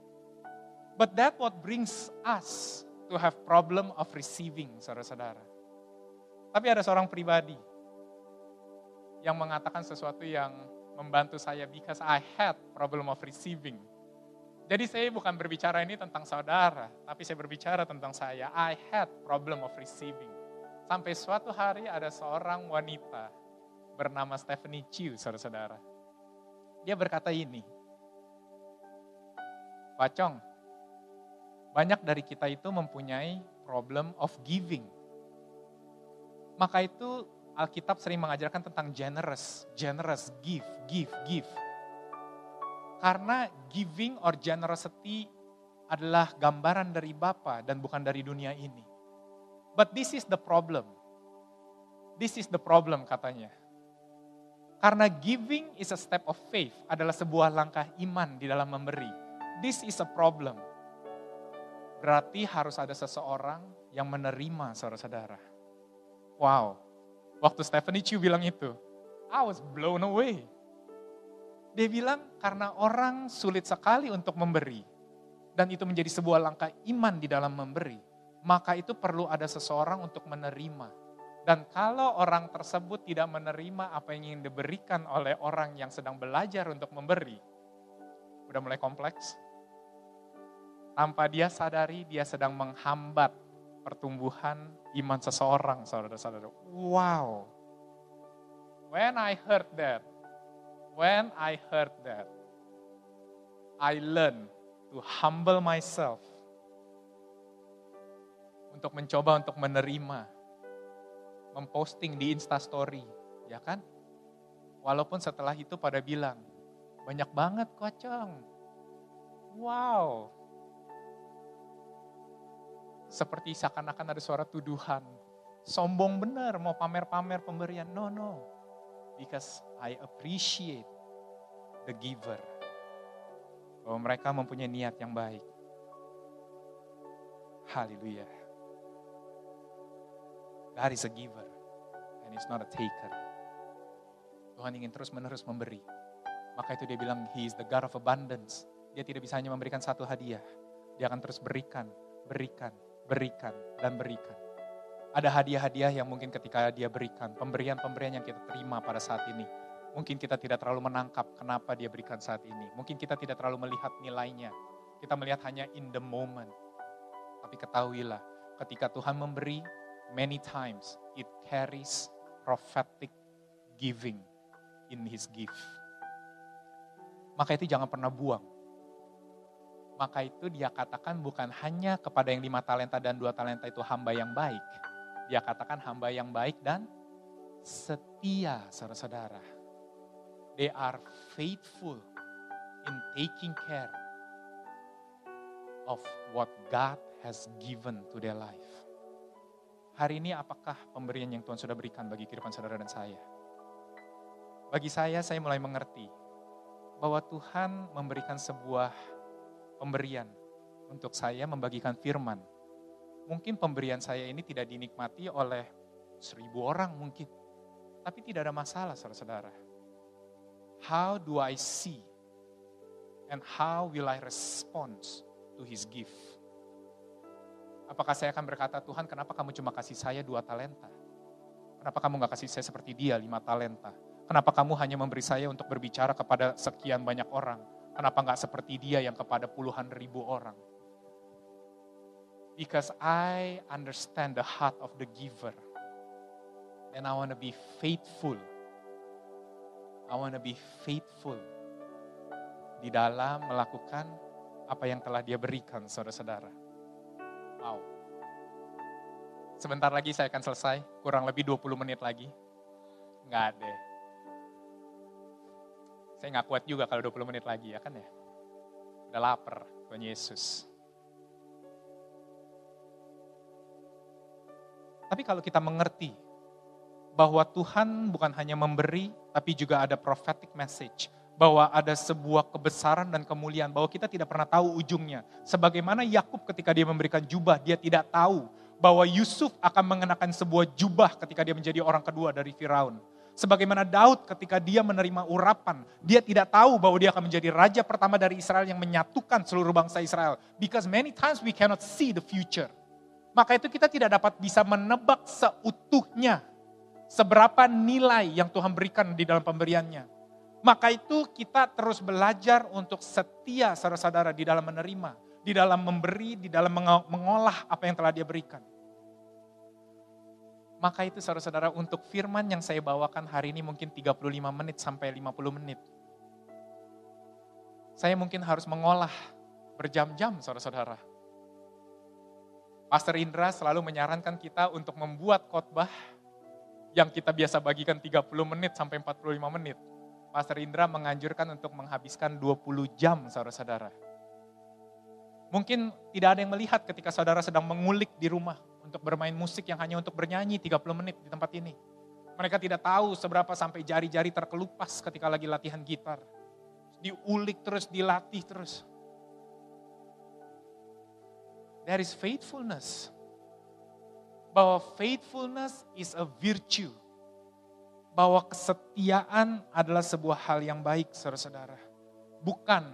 But that what brings us to have problem of receiving saudara-saudara. Tapi ada seorang pribadi yang mengatakan sesuatu yang membantu saya because I had problem of receiving. Jadi saya bukan berbicara ini tentang saudara, tapi saya berbicara tentang saya. I had problem of receiving. Sampai suatu hari ada seorang wanita bernama Stephanie Chiu, saudara-saudara. Dia berkata ini, Pak Cong, banyak dari kita itu mempunyai problem of giving. Maka itu Alkitab sering mengajarkan tentang generous, give. Karena giving or generosity adalah gambaran dari Bapa dan bukan dari dunia ini. But this is the problem. This is the problem katanya. Karena giving is a step of faith, adalah sebuah langkah iman di dalam memberi. This is a problem. Berarti harus ada seseorang yang menerima saudara-saudara. Wow, waktu Stephanie Chiu bilang itu, I was blown away. Dia bilang karena orang sulit sekali untuk memberi, dan itu menjadi sebuah langkah iman di dalam memberi, maka itu perlu ada seseorang untuk menerima. Dan kalau orang tersebut tidak menerima apa yang ingin diberikan oleh orang yang sedang belajar untuk memberi, udah mulai kompleks. Tanpa dia sadari, dia sedang menghambat pertumbuhan iman seseorang, saudara-saudara. Wow. When I heard that, I learned to humble myself. Untuk mencoba untuk menerima, memposting di Instastory, ya kan? Walaupun setelah itu pada bilang, banyak banget kocong. Wow. Seperti seakan-akan ada suara tuduhan. Sombong benar, mau pamer-pamer pemberian. No. Because I appreciate the giver. Bahwa mereka mempunyai niat yang baik. Haleluya. God is a giver and he's not a taker. Tuhan ingin terus-menerus memberi. Maka itu dia bilang, he is the God of abundance. Dia tidak bisa hanya memberikan satu hadiah. Dia akan terus berikan. Ada hadiah-hadiah yang mungkin ketika dia berikan, pemberian-pemberian yang kita terima pada saat ini. Mungkin kita tidak terlalu menangkap kenapa dia berikan saat ini. Mungkin kita tidak terlalu melihat nilainya. Kita melihat hanya in the moment. Tapi ketahuilah, ketika Tuhan memberi, many times it carries prophetic giving in his gift. Maka itu jangan pernah buang. Maka itu dia katakan bukan hanya kepada yang 5 talenta dan 2 talenta itu hamba yang baik. Dia katakan hamba yang baik dan setia, saudara-saudara. They are faithful in taking care of what God has given to their life. Hari ini apakah pemberian yang Tuhan sudah berikan bagi kehidupan saudara dan saya? Bagi saya mulai mengerti bahwa Tuhan memberikan sebuah pemberian untuk saya membagikan firman. Mungkin pemberian saya ini tidak dinikmati oleh 1000 orang mungkin. Tapi tidak ada masalah, saudara-saudara. How do I see and how will I respond to his gift? Apakah saya akan berkata, Tuhan kenapa kamu cuma kasih saya 2 talenta? Kenapa kamu gak kasih saya seperti dia 5 talenta? Kenapa kamu hanya memberi saya untuk berbicara kepada sekian banyak orang? Kenapa gak seperti dia yang kepada puluhan ribu orang? Because I understand the heart of the giver. And I want to be faithful. I want to be faithful di dalam melakukan apa yang telah dia berikan, saudara-saudara. Wow. Sebentar lagi saya akan selesai, kurang lebih 20 menit lagi. Enggak deh. Saya gak kuat juga kalau 20 menit lagi, ya kan ya. Udah lapar, Tuhan Yesus. Tapi kalau kita mengerti bahwa Tuhan bukan hanya memberi, tapi juga ada prophetic message. Bahwa ada sebuah kebesaran dan kemuliaan, bahwa kita tidak pernah tahu ujungnya. Sebagaimana Yakub ketika dia memberikan jubah, dia tidak tahu bahwa Yusuf akan mengenakan sebuah jubah ketika dia menjadi orang kedua dari Firaun. Sebagaimana Daud ketika dia menerima urapan, dia tidak tahu bahwa dia akan menjadi raja pertama dari Israel yang menyatukan seluruh bangsa Israel. Because many times we cannot see the future. Maka itu kita tidak dapat bisa menebak seutuhnya. Seberapa nilai yang Tuhan berikan di dalam pemberiannya. Maka itu kita terus belajar untuk setia, saudara-saudara, di dalam menerima, di dalam memberi, di dalam mengolah apa yang telah dia berikan. Maka itu, saudara-saudara, untuk firman yang saya bawakan hari ini mungkin 35 menit sampai 50 menit. Saya mungkin harus mengolah berjam-jam, saudara-saudara. Pastor Indra selalu menyarankan kita untuk membuat khotbah yang kita biasa bagikan 30 menit sampai 45 menit. Pastor Indra menganjurkan untuk menghabiskan 20 jam, saudara-saudara. Mungkin tidak ada yang melihat ketika saudara sedang mengulik di rumah untuk bermain musik yang hanya untuk bernyanyi 30 menit di tempat ini. Mereka tidak tahu seberapa sampai jari-jari terkelupas ketika lagi latihan gitar. Diulik terus, dilatih terus. There is faithfulness. Bahwa faithfulness is a virtue. Bahwa kesetiaan adalah sebuah hal yang baik, saudara-saudara. Bukan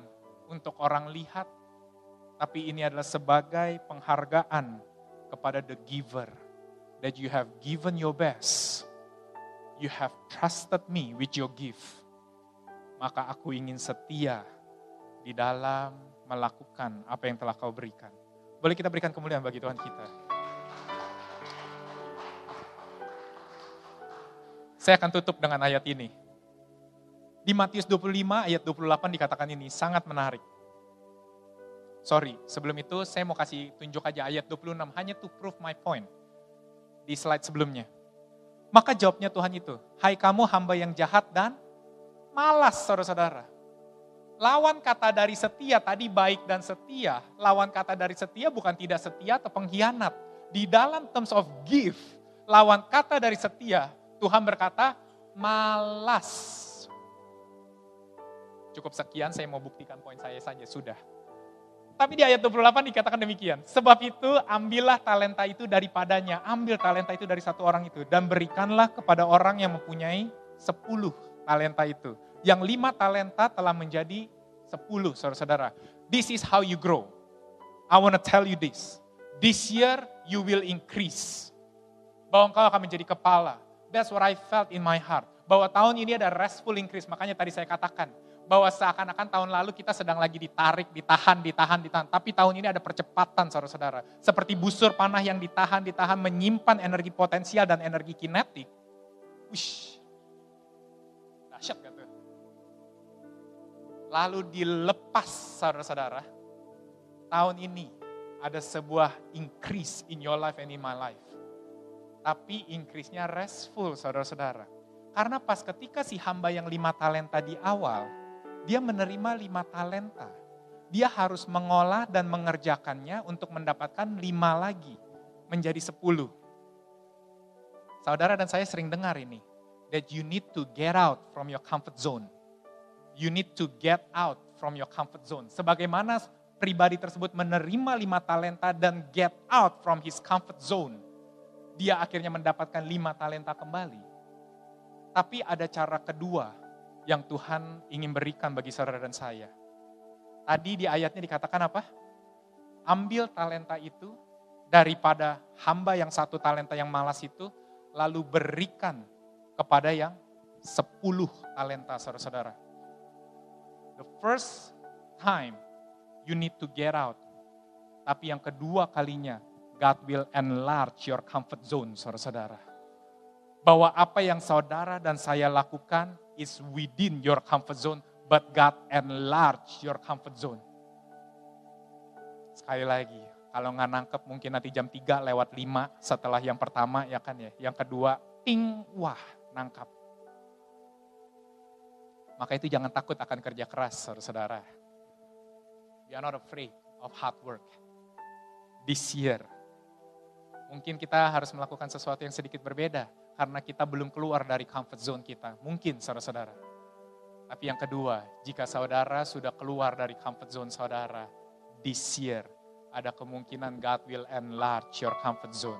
untuk orang lihat, tapi ini adalah sebagai penghargaan kepada the giver. That you have given your best. You have trusted me with your gift. Maka aku ingin setia di dalam melakukan apa yang telah kau berikan. Boleh kita berikan kemuliaan bagi Tuhan kita. Saya akan tutup dengan ayat ini. Di Matius 25 ayat 28 dikatakan ini, sangat menarik. Sorry, sebelum itu saya mau kasih tunjuk aja ayat 26, hanya to prove my point. Di slide sebelumnya. Maka jawabnya Tuhan itu, hai kamu hamba yang jahat dan malas, saudara-saudara. Lawan kata dari setia, tadi baik dan setia, lawan kata dari setia bukan tidak setia atau pengkhianat. Di dalam terms of give, lawan kata dari setia, Tuhan berkata malas. Cukup sekian, saya mau buktikan poin saya saja, sudah. Tapi di ayat 28 dikatakan demikian. Sebab itu ambillah talenta itu daripadanya. Ambil talenta itu dari satu orang itu. Dan berikanlah kepada orang yang mempunyai 10 talenta itu. Yang 5 talenta telah menjadi 10, saudara-saudara. This is how you grow. I want to tell you this. This year you will increase. Bahwa engkau akan menjadi kepala. That's what I felt in my heart. Bahwa tahun ini ada restful increase. Makanya tadi saya katakan. Bahwa seakan-akan tahun lalu kita sedang lagi ditarik, ditahan. Tapi tahun ini ada percepatan, saudara-saudara. Seperti busur panah yang ditahan, menyimpan energi potensial dan energi kinetik. Wish, dahsyat gak tuh? Lalu dilepas, saudara-saudara. Tahun ini ada sebuah increase in your life and in my life. Tapi increase-nya restful, saudara-saudara. Karena pas ketika si hamba yang 5 talenta di awal, dia menerima 5 talenta. Dia harus mengolah dan mengerjakannya untuk mendapatkan 5 lagi. Menjadi 10. Saudara dan saya sering dengar ini. That you need to get out from your comfort zone. You need to get out from your comfort zone. Sebagaimana pribadi tersebut menerima 5 talenta dan get out from his comfort zone. Dia akhirnya mendapatkan 5 talenta kembali. Tapi ada cara kedua yang Tuhan ingin berikan bagi saudara dan saya. Tadi di ayatnya dikatakan apa? Ambil talenta itu daripada hamba yang 1 talenta yang malas itu, lalu berikan kepada yang 10 talenta, saudara-saudara. The first time you need to get out. Tapi yang kedua kalinya, God will enlarge your comfort zone, saudara-saudara. Bahwa apa yang saudara dan saya lakukan, is within your comfort zone, but God enlarge your comfort zone. Sekali lagi, kalau nggak nangkep mungkin nanti jam 3 lewat 5 setelah yang pertama ya kan ya. Yang kedua, ting, wah, nangkap. Maka itu jangan takut akan kerja keras, saudara-saudara. We are not afraid of hard work this year. Mungkin kita harus melakukan sesuatu yang sedikit berbeda. Karena kita belum keluar dari comfort zone kita. Mungkin, saudara-saudara. Tapi yang kedua, jika saudara sudah keluar dari comfort zone saudara, this year, ada kemungkinan God will enlarge your comfort zone.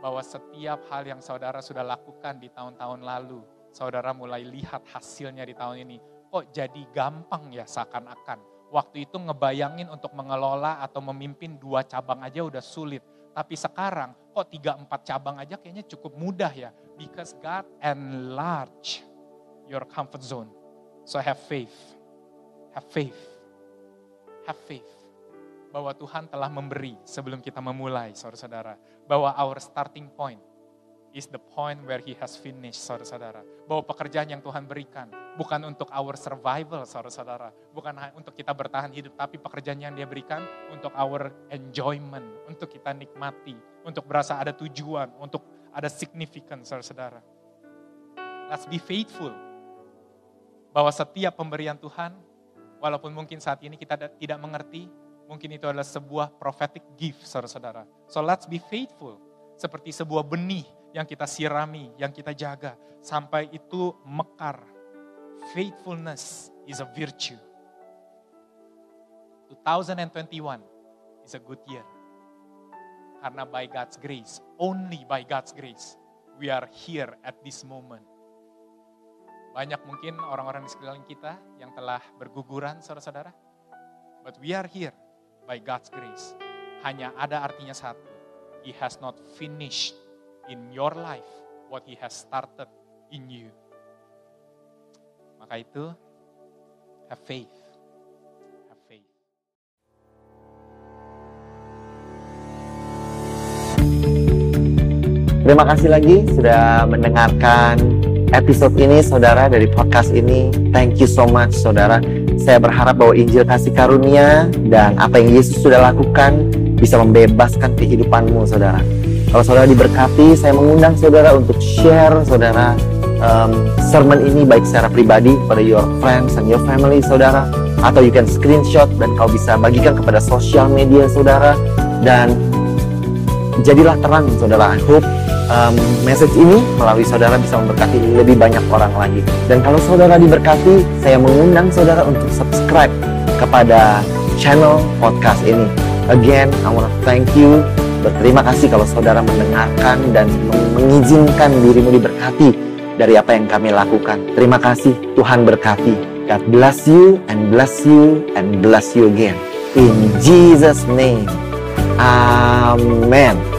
Bahwa setiap hal yang saudara sudah lakukan di tahun-tahun lalu, saudara mulai lihat hasilnya di tahun ini. Kok jadi gampang ya seakan-akan. Waktu itu ngebayangin untuk mengelola atau memimpin 2 cabang aja udah sulit. Tapi sekarang kok 3-4 cabang aja kayaknya cukup mudah ya. Because God enlarge your comfort zone. So have faith. Have faith. Have faith. Bahwa Tuhan telah memberi sebelum kita memulai, saudara-saudara. Bahwa our starting point is the point where He has finished, saudara-saudara. Bahwa pekerjaan yang Tuhan berikan bukan untuk our survival, saudara-saudara. Bukan untuk kita bertahan hidup, tapi pekerjaan yang Dia berikan untuk our enjoyment, untuk kita nikmati, untuk berasa ada tujuan, untuk ada significance, saudara-saudara. Let's be faithful. Bahwa setiap pemberian Tuhan, walaupun mungkin saat ini kita tidak mengerti, mungkin itu adalah sebuah prophetic gift, saudara-saudara. So let's be faithful. Seperti sebuah benih yang kita sirami, yang kita jaga, sampai itu mekar. Faithfulness is a virtue. 2021 is a good year. Karena by God's grace, only by God's grace, we are here at this moment. Banyak mungkin orang-orang di sekeliling kita yang telah berguguran, saudara-saudara. But we are here by God's grace. Hanya ada artinya satu. He has not finished in your life what He has started in you. Maka itu, have faith. Terima kasih lagi sudah mendengarkan episode ini, saudara, dari podcast ini. Thank you so much, saudara. Saya berharap bahwa Injil kasih karunia dan apa yang Yesus sudah lakukan bisa membebaskan kehidupanmu, saudara. Kalau saudara diberkati, saya mengundang saudara untuk share, saudara, sermon ini baik secara pribadi kepada your friends and your family, saudara. Atau you can screenshot dan kau bisa bagikan kepada sosial media, saudara. Dan jadilah terang, saudara. I hope message ini melalui saudara bisa memberkati lebih banyak orang lagi. Dan kalau saudara diberkati, saya mengundang saudara untuk subscribe kepada channel podcast ini. Again, I want to thank you. Berterima kasih kalau saudara mendengarkan dan mengizinkan dirimu diberkati dari apa yang kami lakukan. Terima kasih, Tuhan berkati. God bless you and bless you and bless you again. In Jesus' name, Amen.